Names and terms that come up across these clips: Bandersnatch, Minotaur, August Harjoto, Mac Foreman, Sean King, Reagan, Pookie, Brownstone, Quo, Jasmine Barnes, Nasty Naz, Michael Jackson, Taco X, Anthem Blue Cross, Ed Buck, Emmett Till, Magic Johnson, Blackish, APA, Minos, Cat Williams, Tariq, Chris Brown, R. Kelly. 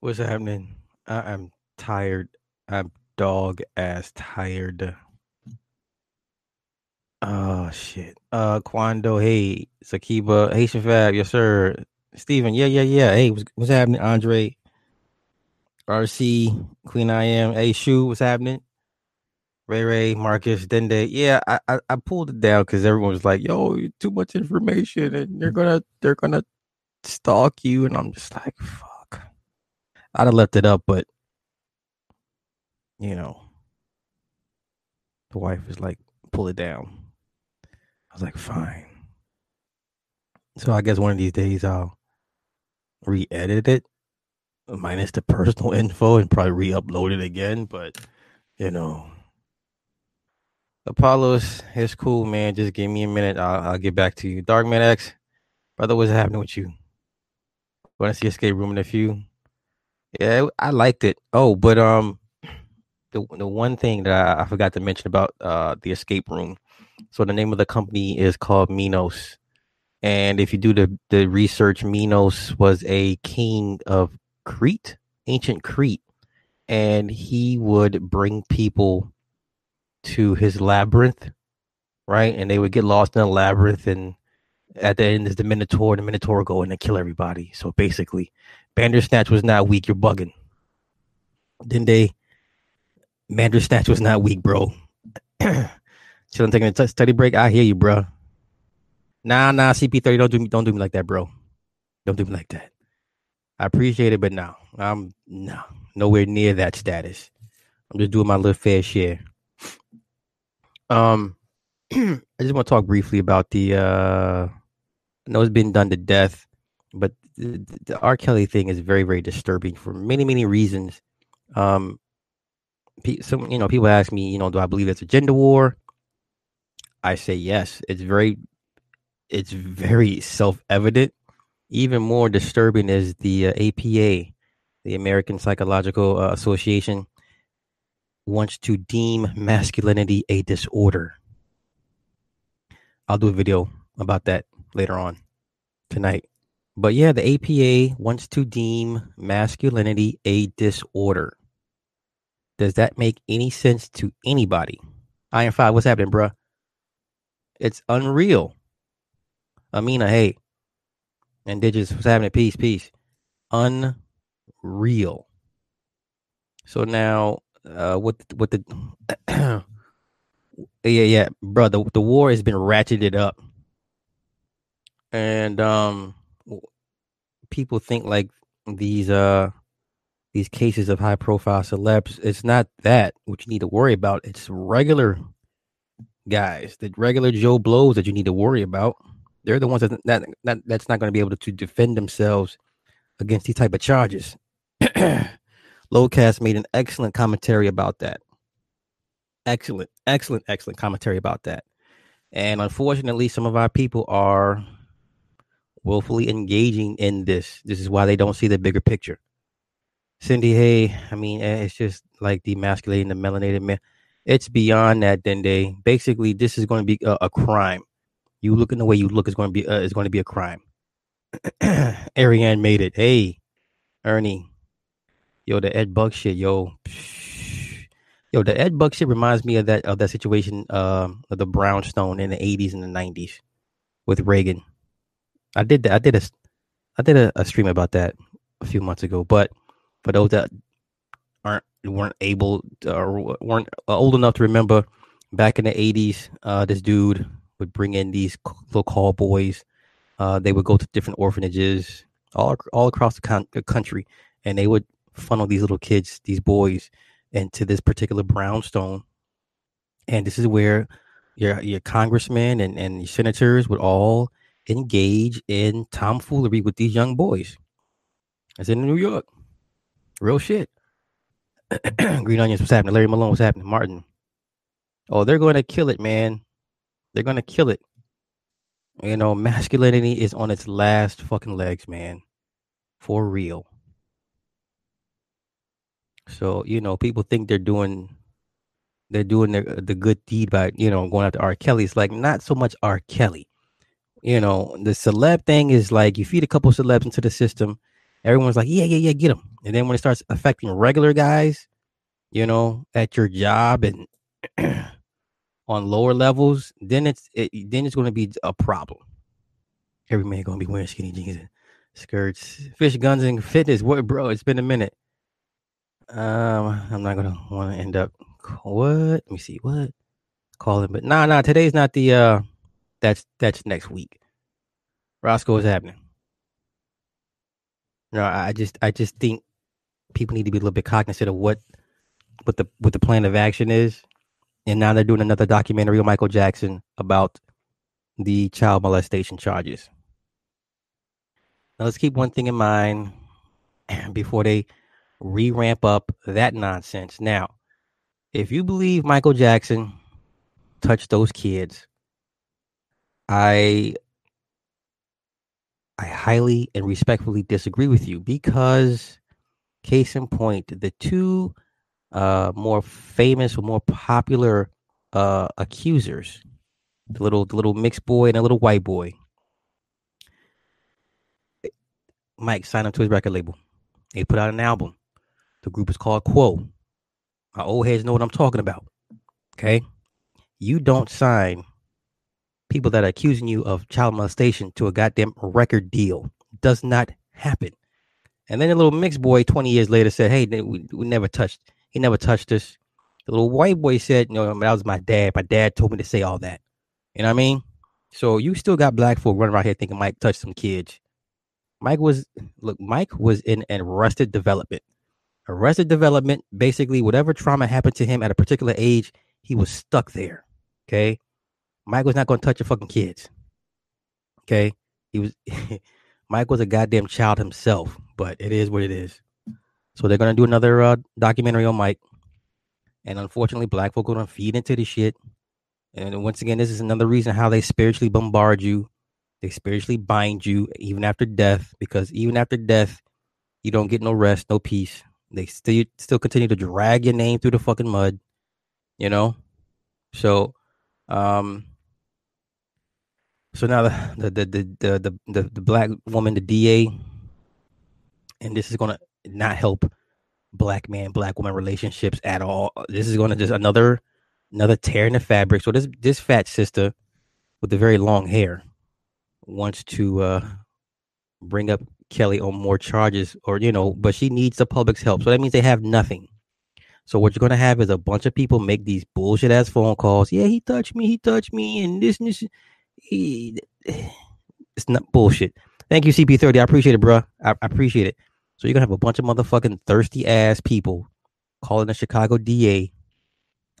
What's happening? I'm tired. I'm dog ass tired. Oh shit. Quando, hey, Sakiba, Haitian Fab, yes sir. Steven, yeah. Hey, what's happening, Andre? RC, Queen I Am, hey Shu, what's happening? Ray Ray, Marcus, Dende. Yeah, I pulled it down because everyone was like, yo, too much information and they're gonna stalk you, and I'm just like, fuck. I'd have left it up, but you know, the wife was like, pull it down. I was like, fine. So I guess one of these days I'll re-edit it, minus the personal info, and probably re-upload it again. But, you know, Apollos, it's cool, man. Just give me a minute. I'll get back to you. Darkman X, brother, what's happening with you? Want to see Escape Room in a few? Yeah, I liked it. Oh, but the one thing that I forgot to mention about the Escape Room. So the name of the company is called Minos. And if you do the research, Minos was a king of Crete, ancient Crete. And he would bring people to his labyrinth, right? And they would get lost in a labyrinth. And at the end is the Minotaur. The Minotaur would go in and kill everybody. So basically, Bandersnatch was not weak. You're bugging. Bandersnatch was not weak, bro. Chillin', taking a study break. I hear you, bro. Nah, CP30, don't do me like that, bro. Don't do me like that. I appreciate it, but no, I'm nowhere near that status. I'm just doing my little fair share. I just want to talk briefly about the. I know it's been done to death, but the R. Kelly thing is very, very disturbing for many, many reasons. Some, you know, people ask me, you know, do I believe it's a gender war? I say yes. It's very self-evident. Even more disturbing is the APA, the American Psychological Association, wants to deem masculinity a disorder. I'll do a video about that later on tonight. But yeah, the APA wants to deem masculinity a disorder. Does that make any sense to anybody? Iron 5, what's happening, bruh? It's unreal. Amina, hey. Indigenous, what's happening? Peace. Unreal. So now, what the yeah, bro, the war has been ratcheted up. And people think like these cases of high profile celebs, it's not that what you need to worry about. It's regular guys, the regular Joe Blows that you need to worry about. They're the ones that's not going to be able to defend themselves against these type of charges. Lowcast made an excellent commentary about that. Excellent commentary about that. And unfortunately, some of our people are willfully engaging in this. This is why they don't see the bigger picture. Cindy, hey, I mean, it's just like demasculating the melanated man. It's beyond that, Dende. Basically, this is going to be a crime. You looking the way you look is going to be a crime. Ariane made it. Hey, Ernie. Yo, the Ed Buck shit. Yo, the Ed Buck shit reminds me of that situation of the Brownstone in the 80s and the 90s with Reagan. I did that. I did a stream about that a few months ago. But for those that weren't able to, or weren't old enough to remember, back in the 80s, this dude would bring in these little call boys. They would go to different orphanages all across the country, and they would funnel these little kids, these boys, into this particular brownstone. And this is where your congressmen and your senators would all engage in tomfoolery with these young boys. It's in New York. Real shit. Green Onions, what's happening? Larry Malone, what's happening? Martin. Oh, they're going to kill it, man. They're going to kill it. You know, masculinity is on its last fucking legs, man. For real. So, you know, people think they're doing they're doing the good deed by, you know, going after R. Kelly. It's like not so much R. Kelly. You know, the celeb thing is like you feed a couple celebs into the system. Everyone's like, yeah, get them. And then when it starts affecting regular guys, you know, at your job and on lower levels, then it's going to be a problem. Every man going to be wearing skinny jeans and skirts, fish, guns, and fitness. What, bro? It's been a minute. I'm not going to want to end up. What? Let me see. What? Call it. But nah. Today's not the. That's next week. Roscoe is happening. No, I just think people need to be a little bit cognizant of what the plan of action is. And now they're doing another documentary on Michael Jackson about the child molestation charges. Now let's keep one thing in mind before they re-ramp up that nonsense. Now, if you believe Michael Jackson touched those kids, I highly and respectfully disagree with you, because case in point, the two more famous or more popular accusers, the little mixed boy and a little white boy, Mike signed up to his record label. They put out an album. The group is called Quo. My old heads know what I'm talking about. Okay? You don't sign people that are accusing you of child molestation to a goddamn record deal. Does not happen. And then a little mixed boy 20 years later said, hey, we never touched. He never touched us. The little white boy said, no, that was my dad. My dad told me to say all that. You know what I mean? So you still got black folk running around here thinking Mike touched some kids. Mike was in arrested development. Arrested development, basically whatever trauma happened to him at a particular age, he was stuck there. Okay? Michael's not going to touch your fucking kids. Okay? He was Michael's a goddamn child himself, but it is what it is. So they're going to do another documentary on Mike. And unfortunately, black folk are going to feed into this shit. And once again, this is another reason how they spiritually bombard you. They spiritually bind you even after death, because even after death, you don't get no rest, no peace. They still continue to drag your name through the fucking mud, you know? So, so now the black woman, the DA, and this is going to not help black man, black woman relationships at all. This is going to just another tear in the fabric. So this fat sister with the very long hair wants to bring up Kelly on more charges, or, you know, but she needs the public's help. So that means they have nothing. So what you're going to have is a bunch of people make these bullshit ass phone calls. Yeah, he touched me, and this. It's not bullshit. Thank you, CP30. I appreciate it, bro. I appreciate it. So you're going to have a bunch of motherfucking thirsty ass people calling the Chicago DA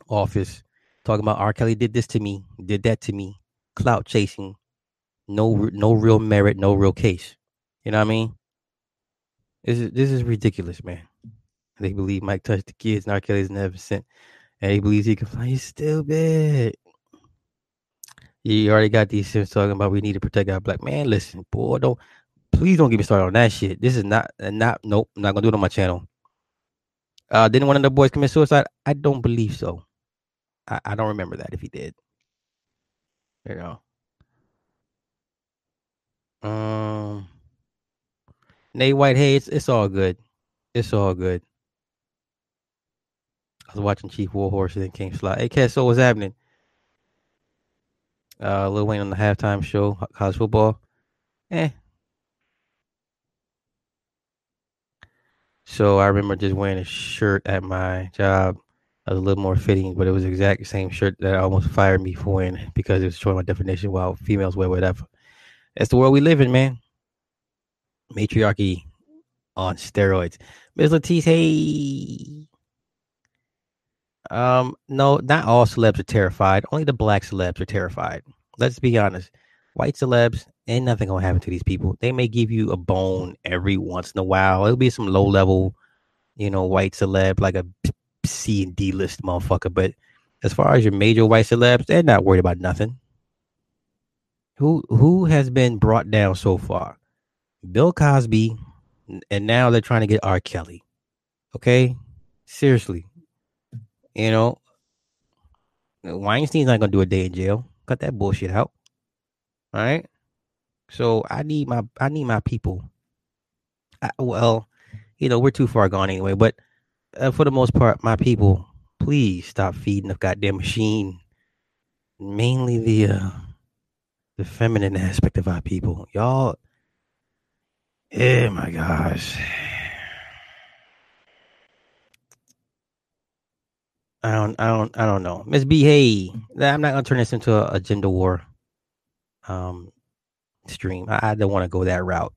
office, talking about R. Kelly did this to me, did that to me, clout chasing, no real merit, no real case. You know what I mean? This is ridiculous, man. They believe Mike touched the kids and R. Kelly's never sent. And he believes he can find you stupid. You already got these Sims talking about we need to protect our black man. Listen, boy, please don't get me started on that shit. This is nope, I'm not gonna do it on my channel. Didn't one of the boys commit suicide? I don't believe so. I don't remember that if he did. You know. Nate Whitehead, it's all good. It's all good. I was watching Chief Warhorse and then came Sly. Hey, Cat, so what's happening? Lil Wayne on the halftime show, college football. So I remember just wearing a shirt at my job. I was a little more fitting, but it was the exact same shirt that almost fired me for wearing because it was showing my definition while females wear whatever. That's the world we live in, man. Matriarchy on steroids. Ms. Latisse, hey. No, not all celebs are terrified. Only the black celebs are terrified. Let's be honest. White celebs, ain't nothing gonna happen to these people. They may give you a bone every once in a while. It'll be some low level, you know, white celeb, like a C and D list motherfucker. But as far as your major white celebs, they're not worried about nothing. Who has been brought down so far? Bill Cosby. And now they're trying to get R. Kelly. Okay? Seriously. You know, Weinstein's not gonna do a day in jail. Cut that bullshit out. All right. So I need my people. Well, you know, we're too far gone anyway. But for the most part, my people, please stop feeding the goddamn machine. Mainly the feminine aspect of our people, y'all. Oh my gosh. I don't know. Misbehave. I'm not gonna turn this into a gender war stream. I don't want to go that route.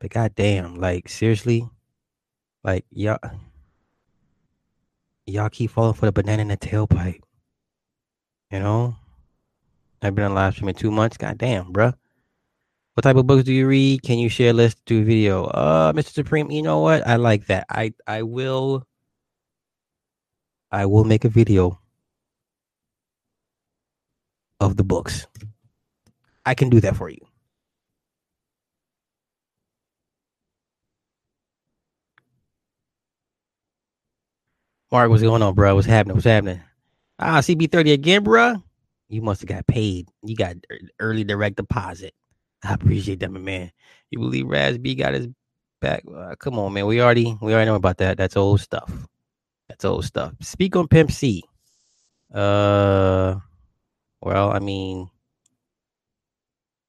But goddamn, like seriously, like y'all keep falling for the banana in the tailpipe. You know, I've been on live stream in 2 months. Goddamn, bruh. What type of books do you read? Can you share a list? Do a video? Mr. Supreme. You know what? I like that. I will make a video of the books. I can do that for you. Mark, what's going on, bro? What's happening? What's happening? Ah, CB30 again, bro? You must have got paid. You got early direct deposit. I appreciate that, my man. You believe Raz B got his back? Come on, man. We already know about that. That's old stuff. That's old stuff. Speak on Pimp C. Well, I mean,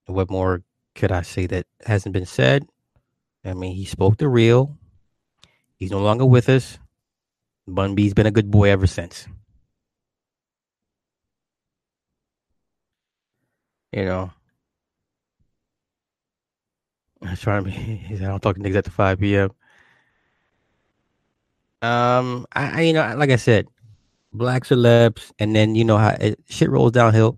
what more could I say that hasn't been said? I mean, he spoke the real. He's no longer with us. Bun B's been a good boy ever since. You know, I'm trying to be, I don't talk to niggas after 5 p.m. I you know, like I said, black celebs, and then you know how shit rolls downhill.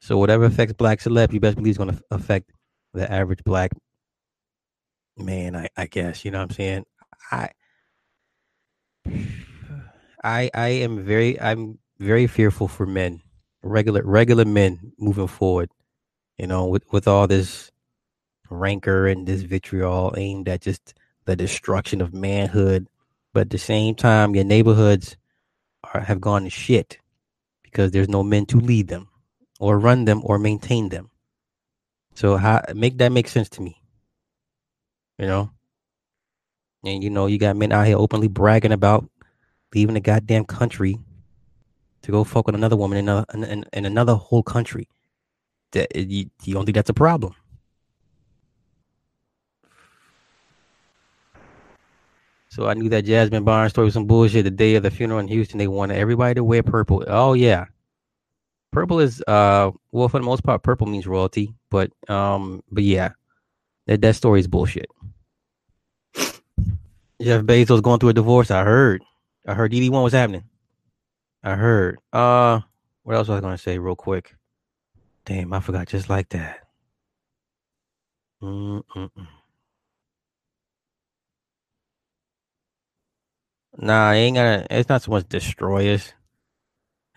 So whatever affects black celebs, you best believe is going to affect the average black man. I guess you know what I'm saying. I'm very fearful for men, regular men moving forward. You know, with all this rancor and this vitriol aimed at just the destruction of manhood. But at the same time, your neighborhoods have gone to shit because there's no men to lead them or run them or maintain them. So how make that make sense to me? You know? And, you know, you got men out here openly bragging about leaving the goddamn country to go fuck with another woman in another whole country. You don't think that's a problem? So I knew that Jasmine Barnes story was some bullshit. The day of the funeral in Houston, they wanted everybody to wear purple. Oh, yeah. Purple is, well, for the most part, purple means royalty. But yeah, that story is bullshit. Jeff Bezos going through a divorce. I heard DD1 was happening. I heard. What else was I going to say real quick? Damn, I forgot just like that. Nah, it's not so much destroy us.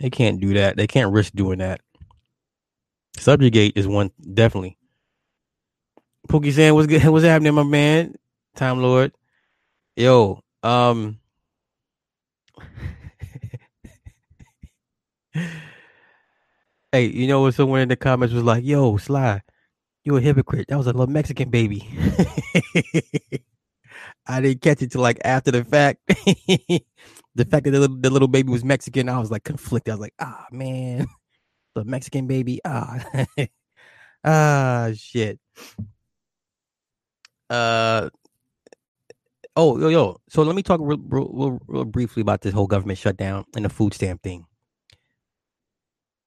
They can't do that. They can't risk doing that. Subjugate is one, definitely. Pookie saying, what's good? What's happening, my man? Time Lord. Yo, Hey, you know what? Someone in the comments was like, yo, Sly, you a hypocrite. That was a little Mexican baby. I didn't catch it till like after the fact. The fact that the little baby was Mexican, I was like conflicted. I was like, ah, man, the Mexican baby. Ah, shit. Oh, yo. So let me talk real briefly about this whole government shutdown and the food stamp thing.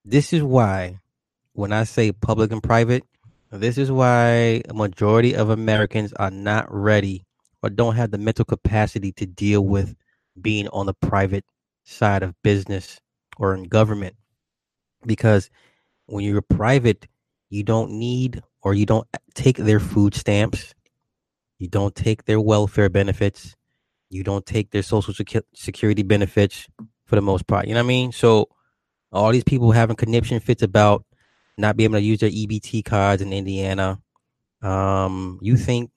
This is why when I say public and private, this is why a majority of Americans are not ready or don't have the mental capacity to deal with being on the private side of business or in government. Because when you're private, you don't need or you don't take their food stamps. You don't take their welfare benefits. You don't take their social security benefits for the most part. You know what I mean? So all these people having conniption fits about not being able to use their EBT cards in Indiana. You think,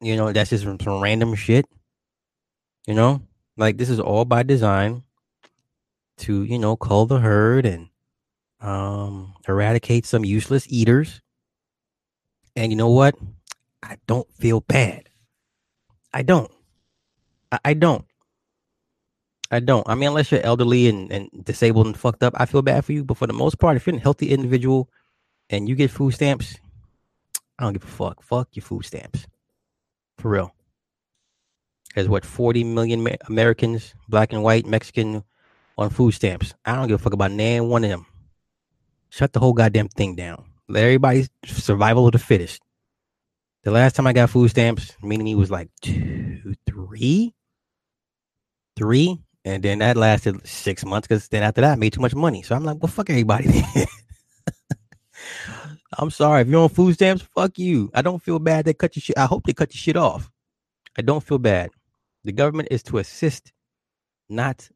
you know, that's just some random shit, you know, like this is all by design to, you know, cull the herd and eradicate some useless eaters. And you know what? I don't feel bad. I don't. I mean, unless you're elderly and disabled and fucked up, I feel bad for you. But for the most part, if you're a healthy individual and you get food stamps, I don't give a fuck. Fuck your food stamps. For real. There's what, 40 million Americans, black and white, Mexican, on food stamps. I don't give a fuck about none one of them. Shut the whole goddamn thing down. Let everybody's survival of the fittest. The last time I got food stamps, meaning it was like three. And then that lasted 6 months because then after that, I made too much money. So I'm like, well, fuck everybody. I'm sorry. If you're on food stamps, fuck you. I don't feel bad they cut your shit. I hope they cut your shit off. I don't feel bad. The government is to assist, not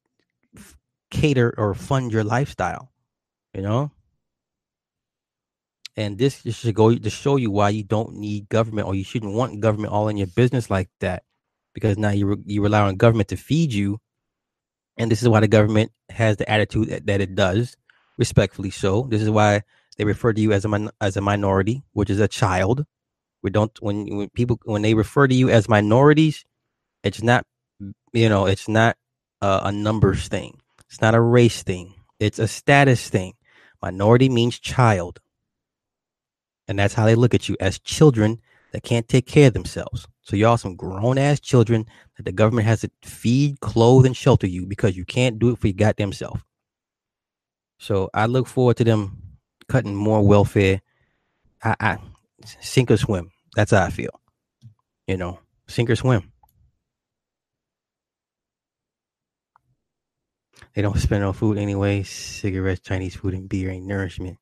cater or fund your lifestyle, you know? And this should go to show you why you don't need government, or you shouldn't want government all in your business like that, because now you rely on government to feed you. And this is why the government has the attitude that it does, respectfully so. This is why they refer to you as a minority, which is a child. We don't when they refer to you as minorities, it's not, you know, it's not a numbers thing. It's not a race thing. It's a status thing. Minority means child. And that's how they look at you, as children that can't take care of themselves. So y'all some grown-ass children that the government has to feed, clothe, and shelter you because you can't do it for your goddamn self. So I look forward to them cutting more welfare. I sink or swim. That's how I feel. You know, sink or swim. They don't spend on food anyway. Cigarettes, Chinese food, and beer ain't nourishment.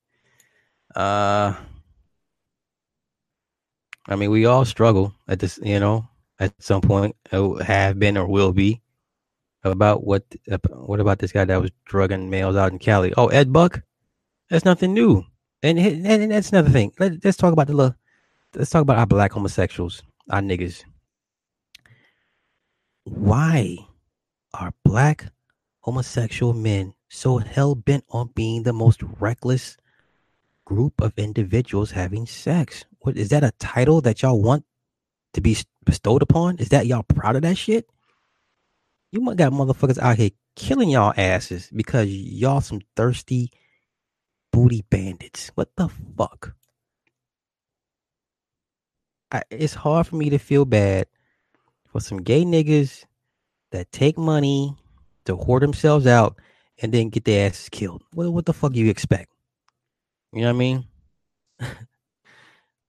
I mean, we all struggle at this, you know, at some point, have been or will be, about what about this guy that was drugging males out in Cali? Oh, Ed Buck? That's nothing new. And that's another thing. Let's talk about let's talk about our black homosexuals, our niggas. Why are black homosexual men so hell-bent on being the most reckless group of individuals having sex? What is that, a title that y'all want to be bestowed upon? Is that y'all proud of that shit? You might got motherfuckers out here killing y'all asses because y'all some thirsty booty bandits. What the fuck? It's hard for me to feel bad for some gay niggas that take money to whore themselves out and then get their asses killed. What the fuck do you expect? You know what I mean?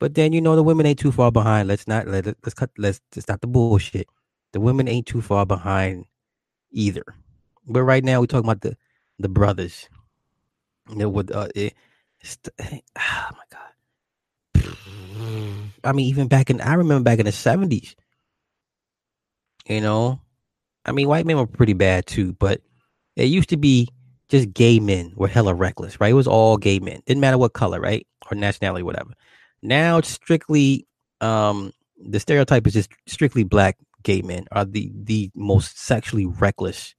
But then, you know, the women ain't too far behind. Let's stop the bullshit. The women ain't too far behind either. But right now we're talking about the brothers. Oh my God. I mean, even I remember back in the 70s, you know, I mean, white men were pretty bad too, but it used to be just gay men were hella reckless, right? It was all gay men. Didn't matter what color, right? Or nationality, whatever. Now it's strictly the stereotype is just strictly black gay men are the most sexually reckless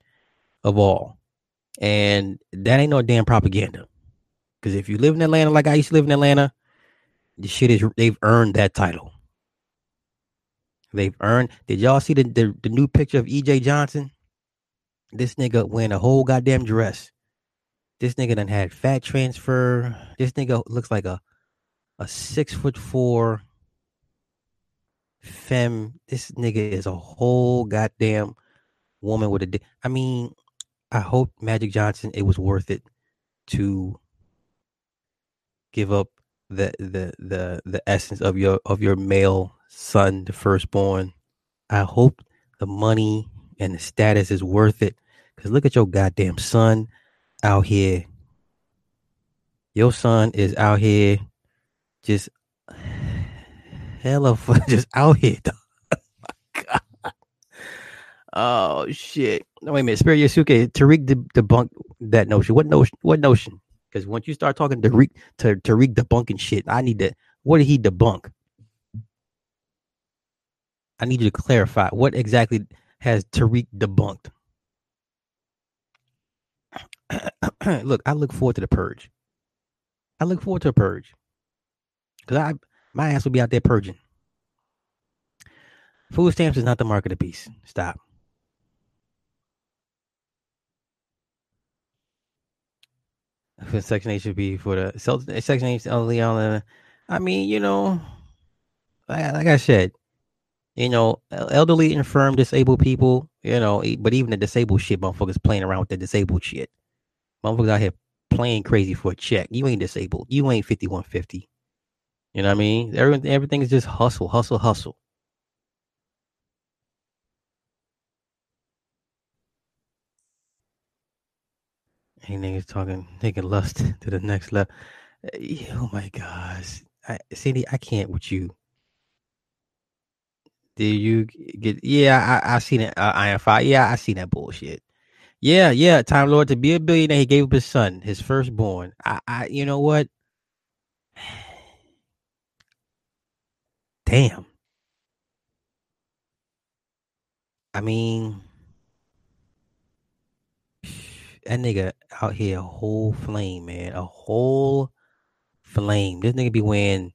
of all. And that ain't no damn propaganda. Because if you live in Atlanta like I used to live in Atlanta, the shit is, they've earned that title. They've earned. Did y'all see the new picture of EJ Johnson? This nigga wearing a whole goddamn dress. This nigga done had fat transfer. This nigga looks like a 6'4" femme. This nigga is a whole goddamn woman with a dick. I mean, I hope Magic Johnson, it was worth it to give up the essence of your male son, the firstborn. I hope the money and the status is worth it, because look at your goddamn son out here. Your son is out here just hella fun, just out here. Oh, my God. Oh, shit. No, wait a minute. Spirit Yasuke, Tariq debunked that notion. What notion? Because once you start talking Tariq debunking shit, I need to, what did he debunk? I need you to clarify what exactly has Tariq debunked. Look, I look forward to the purge. I look forward to a purge. Because my ass will be out there purging. Food stamps is not the mark of the beast. Stop. Section 8 should be for the Section 8's only on the. I mean, you know, like I said, you know, elderly, infirm, disabled people, you know, but even the disabled shit, motherfuckers playing around with the disabled shit. Motherfuckers out here playing crazy for a check. You ain't disabled. You ain't 5150. You know what I mean? Everything is just hustle, hustle, hustle. Hey, niggas talking, taking lust to the next level. Oh my gosh. Cindy, I can't with you. Did you get? Yeah, I seen it. Iron 5. Yeah, I seen that bullshit. Yeah. Time Lord to be a billionaire. He gave up his son, his firstborn. You know what? Damn. I mean, that nigga out here a whole flame, man. A whole flame. This nigga be wearing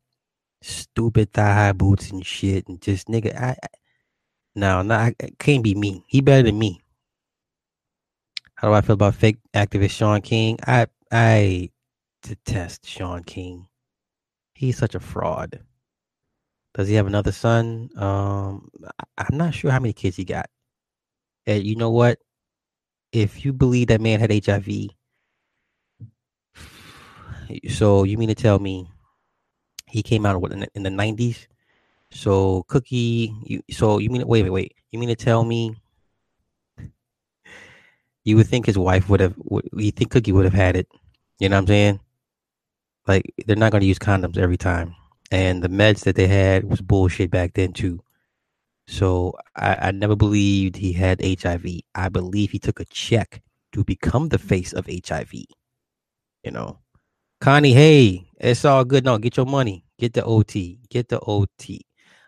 stupid thigh-high boots and shit. And just, nigga, No, it can't be me. He better than me. How do I feel about fake activist Sean King? I detest Sean King. He's such a fraud. Does he have another son? I'm not sure how many kids he got. And you know what? If you believe that man had HIV, so you mean to tell me he came out in the 90s? So Cookie, wait. You mean to tell me you would think his wife you think Cookie would have had it? You know what I'm saying? Like, they're not going to use condoms every time. And the meds that they had was bullshit back then too. So I never believed he had HIV. I believe he took a check to become the face of HIV. You know, Connie, hey, it's all good. No, get your money. Get the OT.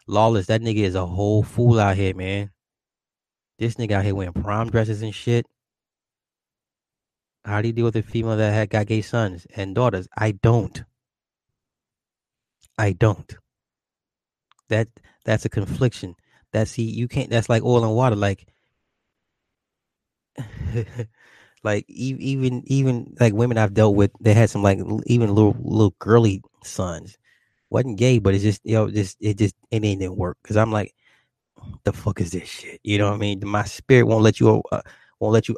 Lawless, that nigga is a whole fool out here, man. This nigga out here wearing prom dresses and shit. How do you deal with a female that got gay sons and daughters? I don't. That's a confliction. That's like oil and water. Like, even like women I've dealt with, they had some like even little girly sons, wasn't gay, but it's just, you know, it didn't work. Cause I'm like, the fuck is this shit? You know what I mean? My spirit won't let you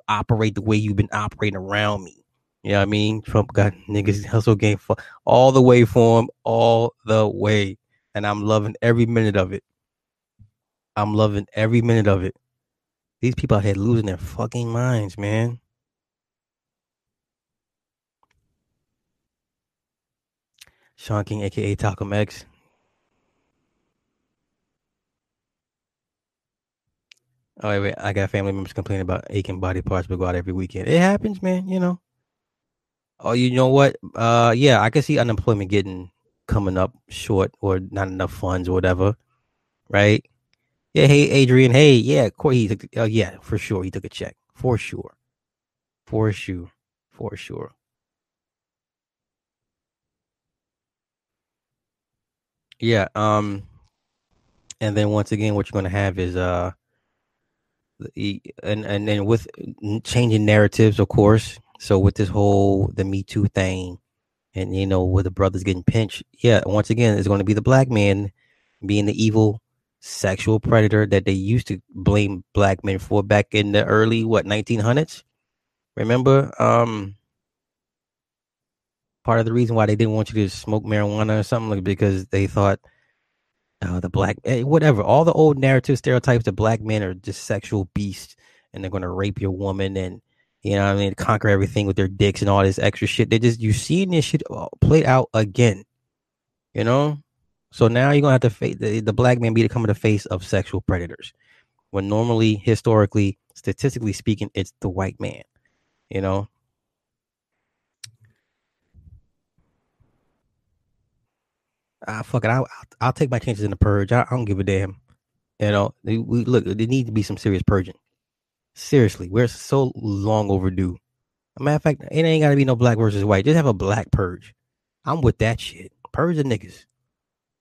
operate the way you've been operating around me. You know what I mean? Trump got niggas hustle game for all the way for him, all the way. And I'm loving every minute of it. These people out here losing their fucking minds, man. Sean King, a.k.a. Taco X. Oh, wait, I got family members complaining about aching body parts, but go out every weekend. It happens, man, you know. Oh, you know what? Yeah, I can see unemployment coming up short or not enough funds or whatever, right? Yeah, hey, Adrian. Hey, yeah, Corey. Yeah, for sure. He took a check. For sure. Yeah. And then once again, what you're going to have is and then with changing narratives, of course. So with this whole the Me Too thing, and you know, where the brother's getting pinched. Yeah, once again, it's going to be the black man being the evil sexual predator that they used to blame black men for back in the early 1900s. Remember, part of the reason why they didn't want you to smoke marijuana or something, like, because they thought the black, whatever, all the old narrative stereotypes that black men are just sexual beasts and they're going to rape your woman and, you know what I mean, conquer everything with their dicks and all this extra shit. You seeing this shit played out again, you know. So now you're going to have to face the black man becoming the face of sexual predators. When normally, historically, statistically speaking, it's the white man, you know. Fuck it. I'll take my chances in the purge. I don't give a damn. You know, look, there needs to be some serious purging. Seriously, we're so long overdue. As a matter of fact, it ain't got to be no black versus white. Just have a black purge. I'm with that shit. Purge the niggas.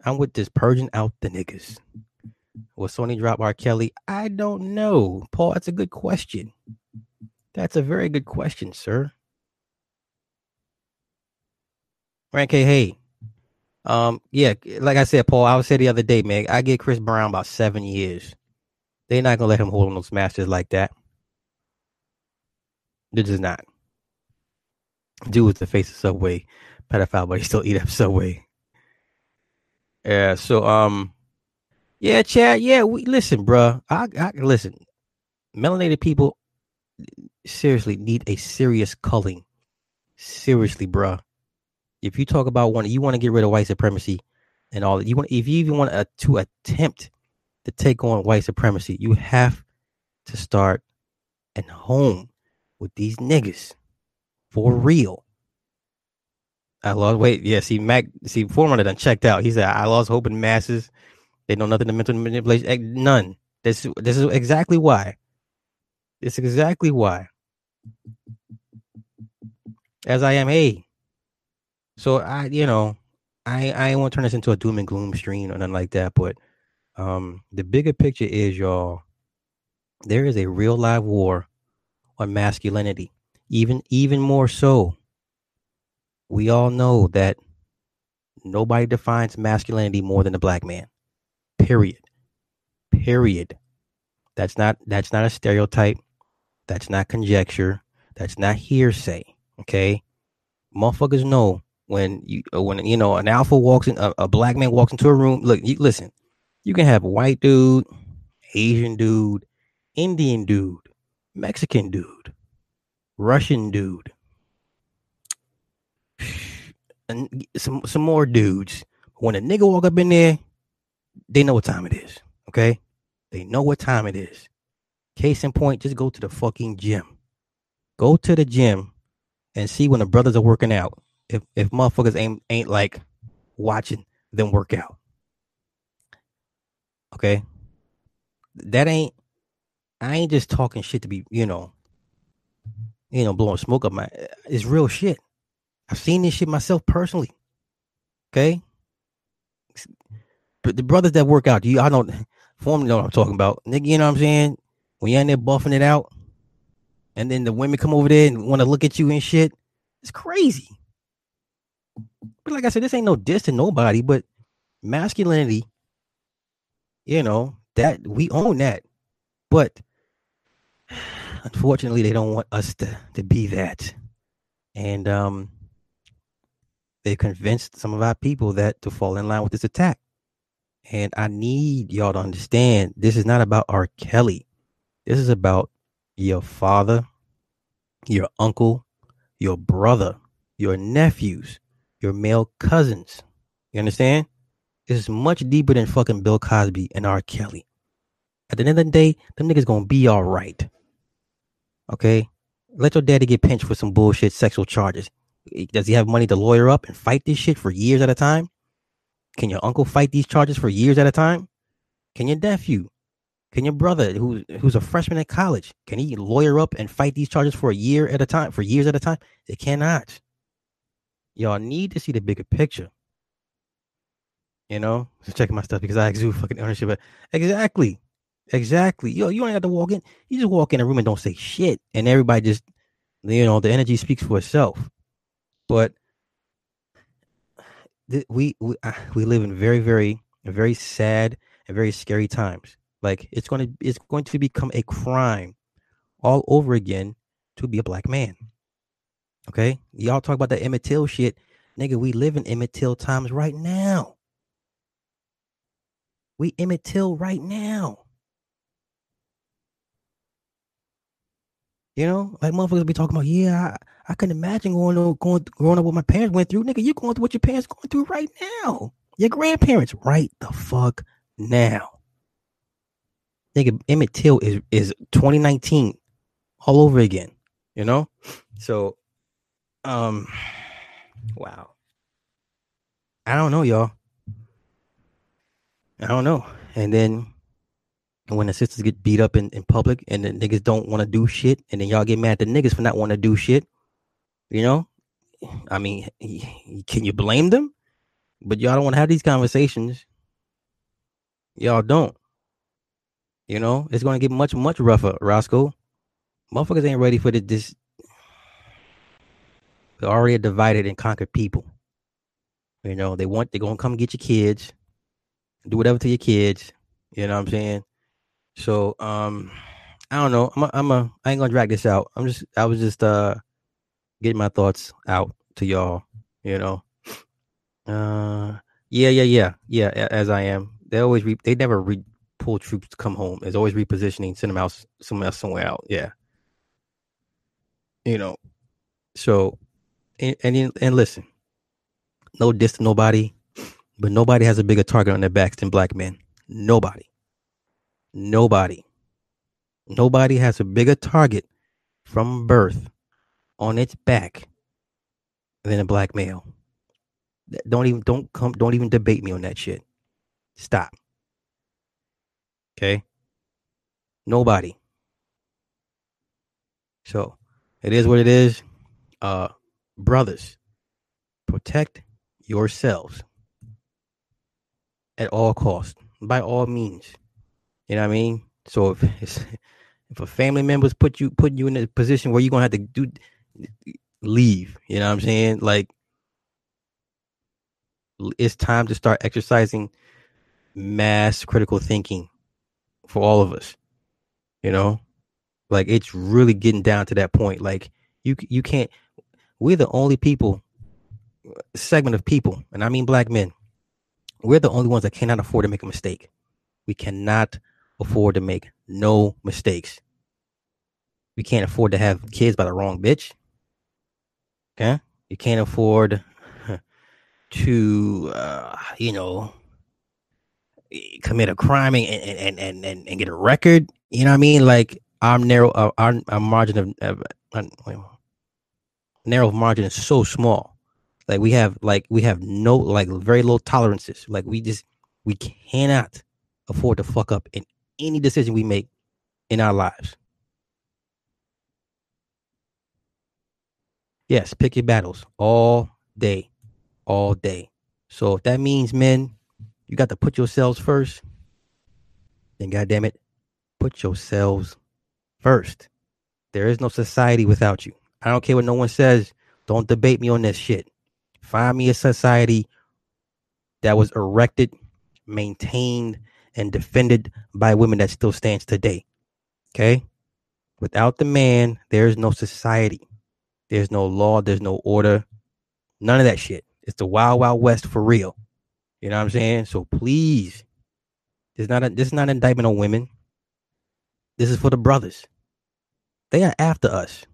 I'm with this purging out the niggas. Will Sony drop R. Kelly? I don't know. Paul, that's a good question. That's a very good question, sir. Rank K. Hey. Yeah, like I said, Paul, I was saying the other day, man, I give Chris Brown about 7 years. They're not going to let him hold on those masters like that. They're just not. Dude was the face of Subway. Pedophile, but he still eat up Subway. Yeah, so, yeah, Chad, yeah, we listen, bruh. I listen. Melanated people seriously need a serious culling. Seriously, bruh. If you talk about one, you want to get rid of white supremacy and all that. You want, if you even want to attempt to take on white supremacy, you have to start at home with these niggas for real. I lost weight. Yeah, see, Mac, see, Foreman done checked out. He said, "I lost hope in masses. They know nothing to mental manipulation. None. This is exactly why. It's exactly why." As I am, hey. So I ain't want to turn this into a doom and gloom stream or nothing like that. But the bigger picture is, y'all, there is a real live war on masculinity. Even more so, we all know that nobody defines masculinity more than the black man. Period. That's not a stereotype. That's not conjecture. That's not hearsay. Okay, motherfuckers know. When an alpha walks in, a black man walks into a room. Look, listen, you can have a white dude, Asian dude, Indian dude, Mexican dude, Russian dude, and some more dudes. When a nigga walk up in there, they know what time it is. Okay, they know what time it is. Case in point, just go to the fucking gym. Go to the gym and see when the brothers are working out. If motherfuckers ain't like watching them work out. Okay. I ain't just talking shit to be, blowing smoke up my, it's real shit. I've seen this shit myself personally. Okay. But the brothers that work out, I don't formally know what I'm talking about. Nigga, you know what I'm saying? When you're in there buffing it out and then the women come over there and want to look at you and shit. It's crazy. But like I said, this ain't no diss to nobody, but masculinity, that we own that. But unfortunately, they don't want us to be that. And they convinced some of our people to fall in line with this attack. And I need y'all to understand, this is not about R. Kelly. This is about your father, your uncle, your brother, your nephews, your male cousins. You understand? It's much deeper than fucking Bill Cosby and R. Kelly. At the end of the day, them niggas gonna be all right. Okay? Let your daddy get pinched for some bullshit sexual charges. Does he have money to lawyer up and fight this shit for years at a time? Can your uncle fight these charges for years at a time? Can your nephew? Can your brother, who's a freshman at college, can he lawyer up and fight these charges for a year at a time? For years at a time? They cannot. Y'all need to see the bigger picture. Just checking my stuff because I exude fucking ownership. But exactly. Yo, you ain't got to walk in. You just walk in a room and don't say shit. And everybody just, the energy speaks for itself. But we live in very, very, very sad and very scary times. Like it's going to become a crime all over again to be a black man. Okay, y'all talk about that Emmett Till shit. Nigga, we live in Emmett Till times right now. We Emmett Till right now. Like motherfuckers be talking about, I couldn't imagine growing up what my parents went through. Nigga, you going through what your parents going through right now. Your grandparents right the fuck now. Nigga, Emmett Till is 2019 all over again, So... wow. I don't know, y'all. I don't know. And then when the sisters get beat up in public and the niggas don't want to do shit, and then y'all get mad at the niggas for not wanting to do shit, I mean, can you blame them? But y'all don't want to have these conversations. Y'all don't. You know, it's going to get much, much rougher, Roscoe. Motherfuckers ain't ready for this. They're already a divided and conquered people. You know, they're going to come get your kids, do whatever to your kids. You know what I'm saying? So, I don't know. I ain't going to drag this out. I was just getting my thoughts out to y'all, you know? Yeah. As I am, they never pull troops to come home. It's always repositioning, send them out somewhere else. Yeah. You know, so, and listen, no diss to nobody, but nobody has a bigger target on their backs than black men. Nobody has a bigger target from birth on its back than a black male. Don't even debate me on that shit. Stop. Okay. Nobody. So it is what it is. Brothers, protect yourselves at all costs, by all means. You know what I mean? So if a family member's put you in a position where you're gonna have to leave, you know what I'm saying? Like, it's time to start exercising mass critical thinking for all of us. You know, like, it's really getting down to that point. Like, you can't. We're the only segment of people, and I mean black men. We're the only ones that cannot afford to make a mistake. We cannot afford to make no mistakes. We can't afford to have kids by the wrong bitch. Okay, you can't afford to commit a crime and get a record. You know what I mean? Like, our narrow margin is so small. Like, we have no, like, very low tolerances. Like, we cannot afford to fuck up in any decision we make in our lives. Yes, pick your battles all day. So if that means, men, you got to put yourselves first, then goddamn it, put yourselves first. There is no society without you. I don't care what no one says. Don't debate me on this shit. Find me a society that was erected, maintained, and defended by women that still stands today. Okay? Without the man, there's no society. There's no law. There's no order. None of that shit. It's the wild, wild west for real. You know what I'm saying? So please, this is not an indictment on women. This is for the brothers. They are after us.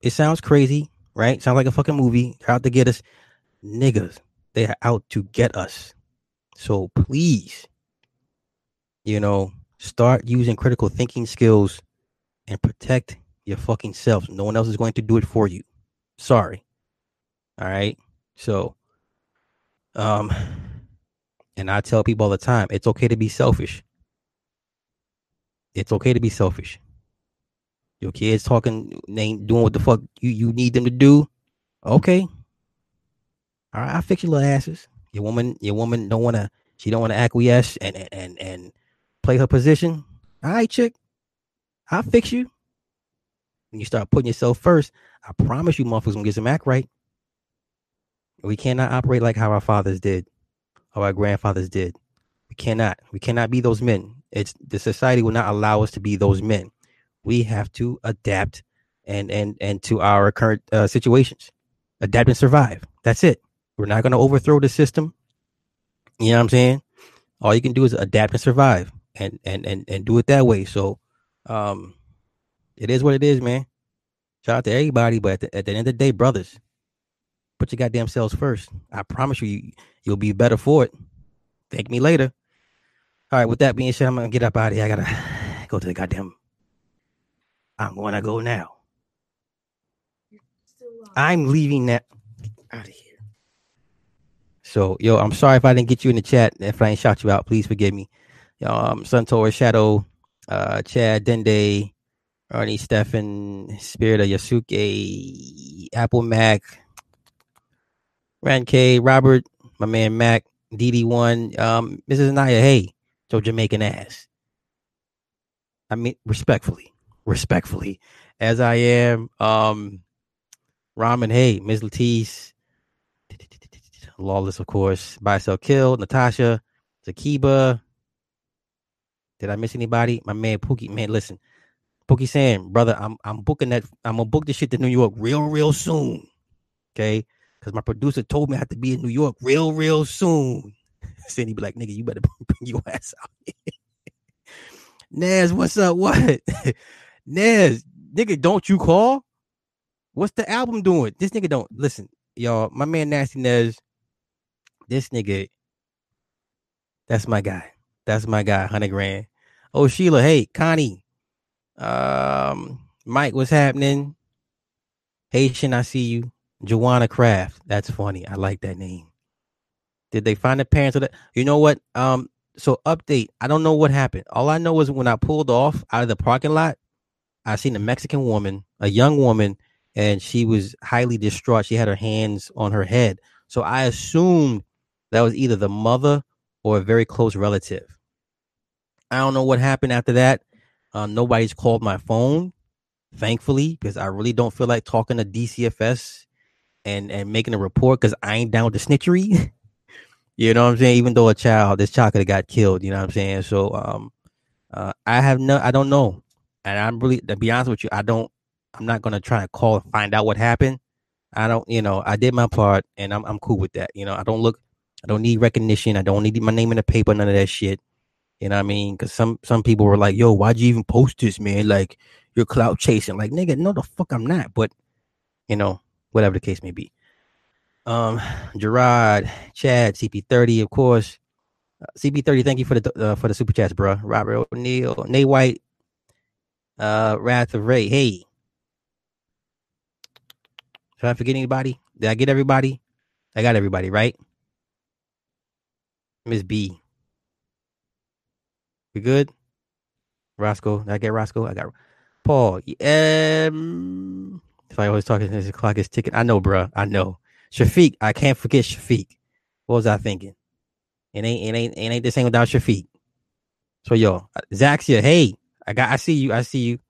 It sounds crazy, right? Sounds like a fucking movie. They're out to get us. Niggas, they are out to get us. So please, start using critical thinking skills and protect your fucking selves. No one else is going to do it for you. Sorry. All right. So, and I tell people all the time, it's okay to be selfish. It's okay to be selfish. Your kids talking, they ain't doing what the fuck you need them to do. Okay. All right. I'll fix your little asses. Your woman don't want to acquiesce and play her position. All right, chick, I'll fix you. When you start putting yourself first, I promise you, motherfuckers gonna get some act right. We cannot operate like how our fathers did, how our grandfathers did. We cannot be those men. It's the society will not allow us to be those men. We have to adapt and to our current situations, adapt and survive. That's it. We're not going to overthrow the system. You know what I'm saying? All you can do is adapt and survive and do it that way. So it is what it is, man. Shout out to everybody. But at the end of the day, brothers, put your goddamn selves first. I promise you, you'll be better for it. Thank me later. All right. With that being said, I'm going to get up out of here. I got to go to the goddamn. I'm going to go now. I'm leaving that out of here. So, yo, I'm sorry if I didn't get you in the chat. If I ain't shout you out, please forgive me. Suntor, Shadow, Chad, Dende, Ronnie Stephan, Spirit of Yasuke, Apple Mac, Ran K, Robert, my man Mac, DD1, Mrs. Anaya, hey, so Jamaican ass. I mean, respectfully, as I am, Ramen, hey, Ms. Latisse, Lawless, of course, Buy, Sell, Kill, Natasha, Zakiba. Did I miss anybody? My man Pookie, man, listen. Pookie saying, brother, I'm booking that. I'm gonna book this shit to New York real soon. Okay. Cause my producer told me I have to be in New York real soon. Cindy be like, nigga, you better bring your ass out. Naz, what's up? What? Naz, nigga, don't you call? What's the album doing? This nigga don't listen, y'all. My man Nasty Naz, this nigga, that's my guy. That's my guy, $100 grand. Oh, Sheila, hey, Connie. Mike, what's happening? Haitian, I see you. Joanna Craft, that's funny. I like that name. Did they find the parents of that? You know what? So update. I don't know what happened. All I know is when I pulled off out of the parking lot, I seen a Mexican woman, a young woman, and she was highly distraught. She had her hands on her head. So I assumed that was either the mother or a very close relative. I don't know what happened after that. Nobody's called my phone, thankfully, because I really don't feel like talking to DCFS and making a report because I ain't down with the snitchery. You know what I'm saying? Even though this child could have got killed. You know what I'm saying? So I don't know. And I'm really, to be honest with you, I'm not going to try to call and find out what happened. I did my part and I'm cool with that. You know, I don't need recognition. I don't need my name in the paper, none of that shit. You know what I mean? Because some people were like, yo, why'd you even post this, man? Like, you're clout chasing. Like, nigga, no, the fuck I'm not. But, you know, whatever the case may be. Gerard, Chad, CP30, of course. CP30, thank you for the super chats, bro. Robert O'Neill, Nate White, Wrath of Ray. Hey. Did I forget anybody? Did I get everybody? I got everybody, right? Miss B. We good? Roscoe. Did I get Roscoe? I got Paul. If I always talk, his clock is ticking. I know, bro. I know. Shafiq. I can't forget Shafiq. What was I thinking? It ain't this thing without Shafiq. So, yo. Zaxia. Hey. I see you. I see you.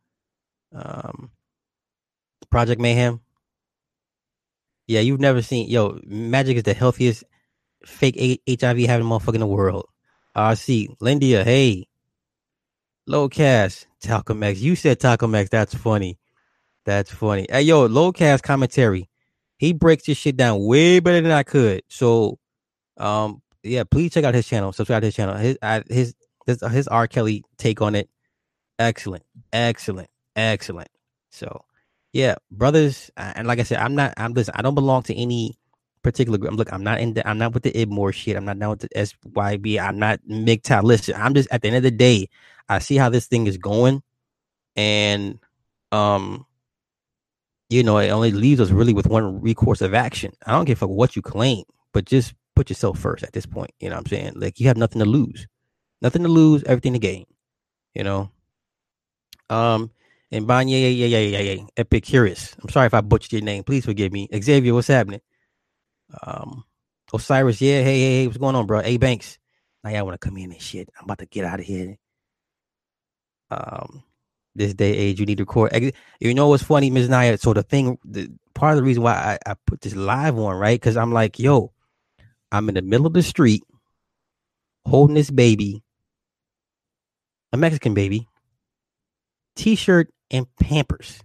Project Mayhem. Yeah, you've never seen. Yo, Magic is the healthiest fake HIV having motherfucker in the world. RC, Lindia, hey. Low Cash, Taco X. You said Taco X. That's funny. Hey, yo, Low Cash commentary. He breaks this shit down way better than I could. So, yeah, please check out his channel. Subscribe to his channel. His R. Kelly take on it. Excellent. So, yeah, brothers. And like I said, I don't belong to any particular group. Look, I'm not with the Ibmore shit. I'm not down with the SYB. I'm not MGTOW. Listen, I'm just, at the end of the day, I see how this thing is going, and you know, it only leaves us really with one recourse of action. I don't give a fuck what you claim, but just put yourself first at this point. You know what I'm saying? Like, you have nothing to lose, everything to gain. You know. And Banye, yeah, Epicurus. I'm sorry if I butchered your name. Please forgive me. Xavier, what's happening? Osiris, yeah, hey, what's going on, bro? Hey, Banks, now y'all want to come in and shit. I'm about to get out of here. This day age, you need to record. You know what's funny, Ms. Naya? So part of the reason why I put this live on, right? Because I'm like, yo, I'm in the middle of the street holding this baby, a Mexican baby, t-shirt and Pampers.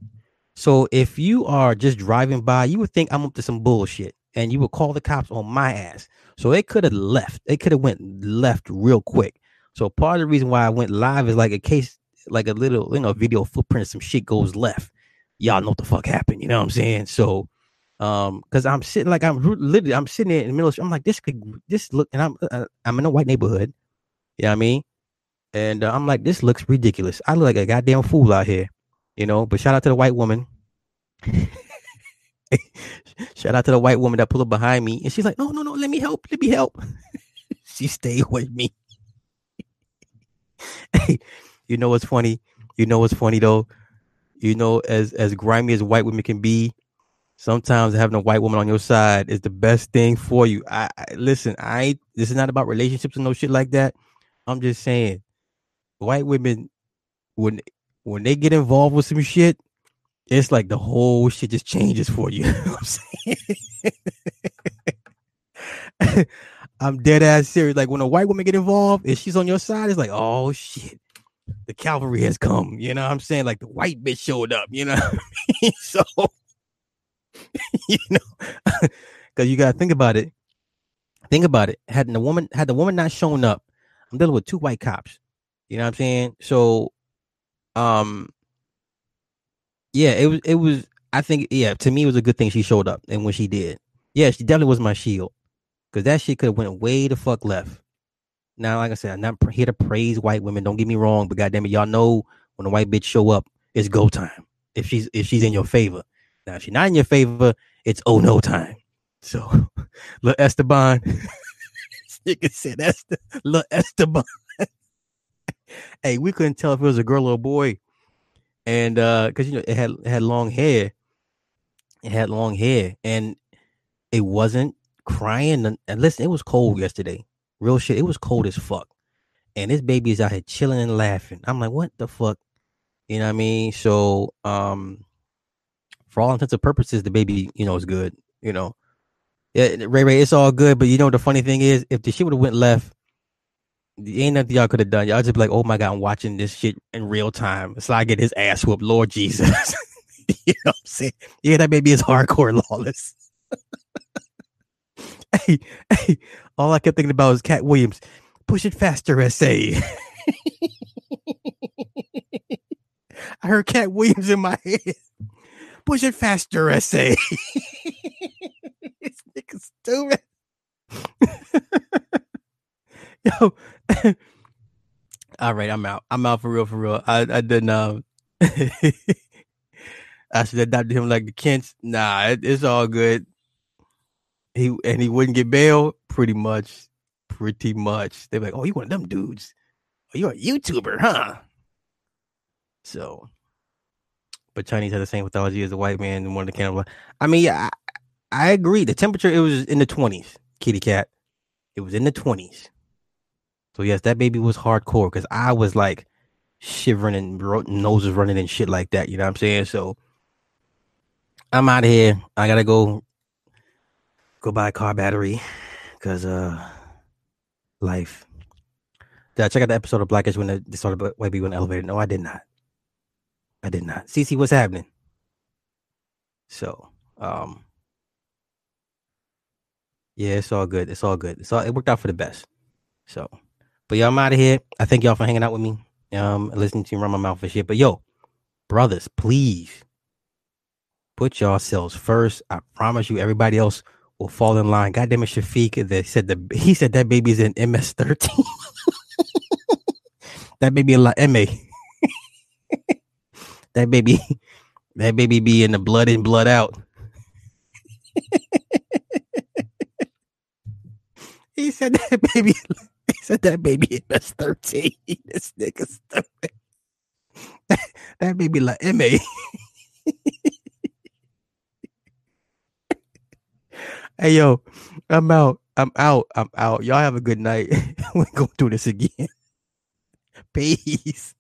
So if you are just driving by, you would think I'm up to some bullshit. And you would call the cops on my ass. So it could have left. It could have went left real quick. So part of the reason why I went live is like a case, like a little, you know, video footprint. Some shit goes left. Y'all know what the fuck happened. You know what I'm saying? So, because I'm sitting there in the middle of the street. I'm like, this look, and I'm in a white neighborhood. You know what I mean? And I'm like, this looks ridiculous. I look like a goddamn fool out here. You know, but shout out to the white woman. Shout out to the white woman that pulled up behind me, and she's like, no, let me help. She stayed with me. Hey, you know what's funny though? You know, as grimy as white women can be, sometimes having a white woman on your side is the best thing for you. I listen, this is not about relationships and no shit like that. I'm just saying, white women, when they get involved with some shit, it's like the whole shit just changes for you. You know what I'm saying? I'm dead ass serious. Like when a white woman get involved, if she's on your side, it's like, oh shit, the cavalry has come. You know what I'm saying? Like the white bitch showed up, you know what I mean? So, you know, because you got to think about it. Think about it. Had the woman not shown up, I'm dealing with two white cops. You know what I'm saying? So, yeah, it was, I think, yeah, to me, it was a good thing she showed up. And when she did, yeah, she definitely was my shield. Because that shit could have went way the fuck left. Now, like I said, I'm not here to praise white women. Don't get me wrong. But goddamn it, y'all know when a white bitch show up, it's go time. If she's in your favor. Now, if she's not in your favor, it's oh no time. So, little Esteban. You can say that's the little Esteban. Hey, we couldn't tell if it was a girl or a boy. And because, you know, it had long hair. It had long hair. And it wasn't crying. And listen, it was cold yesterday. Real shit. It was cold as fuck. And this baby is out here chilling and laughing. I'm like, what the fuck? You know what I mean? So, for all intents and purposes, the baby, you know, is good. You know, yeah, Ray, it's all good. But you know, the funny thing is, if the shit would have went left, ain't nothing y'all could have done. Y'all just be like, oh my God, I'm watching this shit in real time. So I get his ass whooped. Lord Jesus. You know what I'm saying? Yeah, that baby is hardcore lawless. Hey, all I kept thinking about was Cat Williams. Push it faster, essay. I heard Cat Williams in my head. Push it faster, essay. This nigga's stupid. Yo. All right, I'm out. I'm out for real. I didn't. I should adopt him like the Kents. Nah, it's all good. He wouldn't get bail, pretty much. They're like, oh, you one of them dudes? Oh, you're a YouTuber, huh? So, but Chinese had the same pathology as the white man and wanted to cannibalize. I mean, yeah, I agree. The temperature, it was in the 20s, kitty cat. It was in the 20s. So yes, that baby was hardcore because I was like shivering and noses running and shit like that. You know what I'm saying? So I'm out of here. I gotta go buy a car battery because life. Did I check out the episode of Blackish when they started white people in the elevator? No, I did not. CC, what's happening? So, yeah, it's all good. It worked out for the best. So, but y'all, I'm out of here. I thank y'all for hanging out with me, listening to me run my mouth for shit. But yo, brothers, please put yourselves first. I promise you, everybody else will fall in line. God damn it, Shafiq. He said that baby's in MS-13. That baby a lot MA. That baby be in the blood in, blood out. He said that baby MS-13. This nigga stupid. That baby like MA. Hey, yo, I'm out. Y'all have a good night. We're going to do this again. Peace.